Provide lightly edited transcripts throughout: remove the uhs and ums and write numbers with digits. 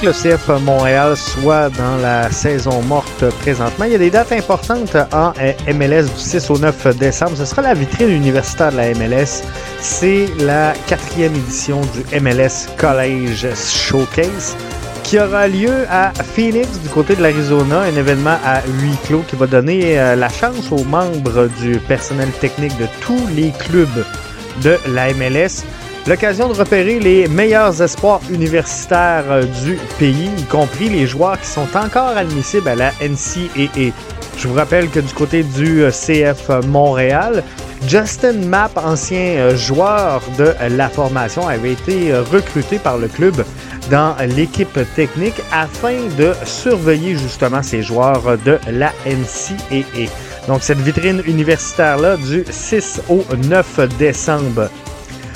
que le CF Montréal soit dans la saison morte présentement. Il y a des dates importantes en MLS du 6 au 9 décembre. Ce sera la vitrine universitaire de la MLS. C'est la 4e édition du MLS College Showcase qui aura lieu à Phoenix, du côté de l'Arizona, un événement à huis clos qui va donner la chance aux membres du personnel technique de tous les clubs de la MLS. L'occasion de repérer les meilleurs espoirs universitaires du pays, y compris les joueurs qui sont encore admissibles à la NCAA. Je vous rappelle que du côté du CF Montréal, Justin Mapp, ancien joueur de la formation, avait été recruté par le club dans l'équipe technique afin de surveiller justement ces joueurs de la NCAA. Donc cette vitrine universitaire-là du 6 au 9 décembre.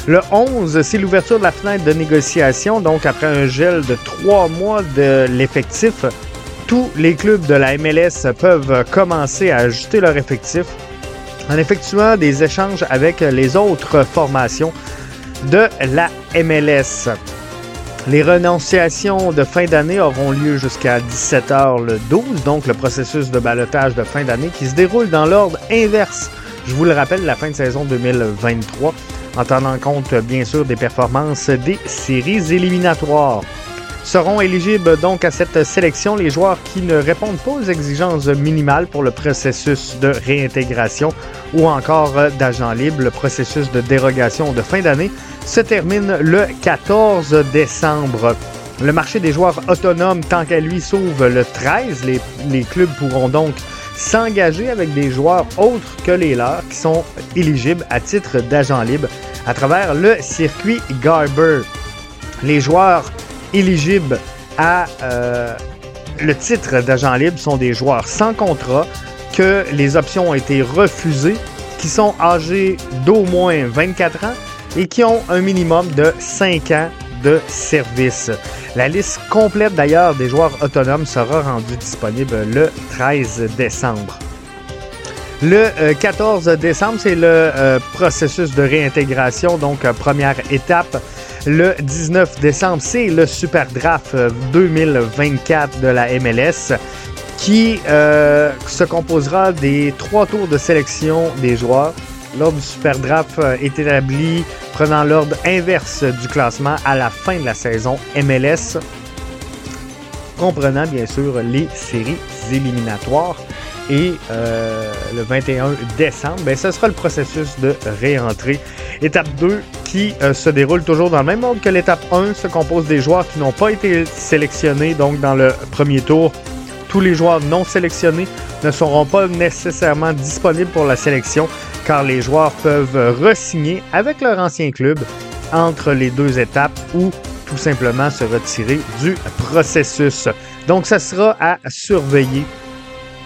Le 11, c'est l'ouverture de la fenêtre de négociation. Donc, après un gel de 3 mois de l'effectif, tous les clubs de la MLS peuvent commencer à ajuster leur effectif en effectuant des échanges avec les autres formations de la MLS. Les renonciations de fin d'année auront lieu jusqu'à 17h le 12, donc le processus de ballottage de fin d'année qui se déroule dans l'ordre inverse. Je vous le rappelle, la fin de saison 2023. En tenant compte, bien sûr, des performances des séries éliminatoires. Seront éligibles donc à cette sélection les joueurs qui ne répondent pas aux exigences minimales pour le processus de réintégration ou encore d'agent libre. Le processus de dérogation de fin d'année se termine le 14 décembre. Le marché des joueurs autonomes, tant qu'à lui, s'ouvre le 13. Les clubs pourront donc s'engager avec des joueurs autres que les leurs qui sont éligibles à titre d'agent libre à travers le circuit Garber. Les joueurs éligibles à le titre d'agent libre sont des joueurs sans contrat que les options ont été refusées, qui sont âgés d'au moins 24 ans et qui ont un minimum de 5 ans de service. La liste complète d'ailleurs des joueurs autonomes sera rendue disponible le 13 décembre. Le 14 décembre, c'est le processus de réintégration, donc première étape. Le 19 décembre, c'est le Super Draft 2024 de la MLS qui se composera des 3 tours de sélection des joueurs. L'ordre du Super Draft est établi prenant l'ordre inverse du classement à la fin de la saison MLS, comprenant bien sûr les séries éliminatoires. Et le 21 décembre, ce sera le processus de réentrée. Étape 2 qui se déroule toujours dans le même ordre que l'étape 1, se compose des joueurs qui n'ont pas été sélectionnés donc dans le premier tour. Tous les joueurs non sélectionnés ne seront pas nécessairement disponibles pour la sélection car les joueurs peuvent re-signer avec leur ancien club entre les 2 étapes ou tout simplement se retirer du processus. Donc, ça sera à surveiller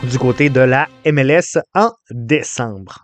du côté de la MLS en décembre.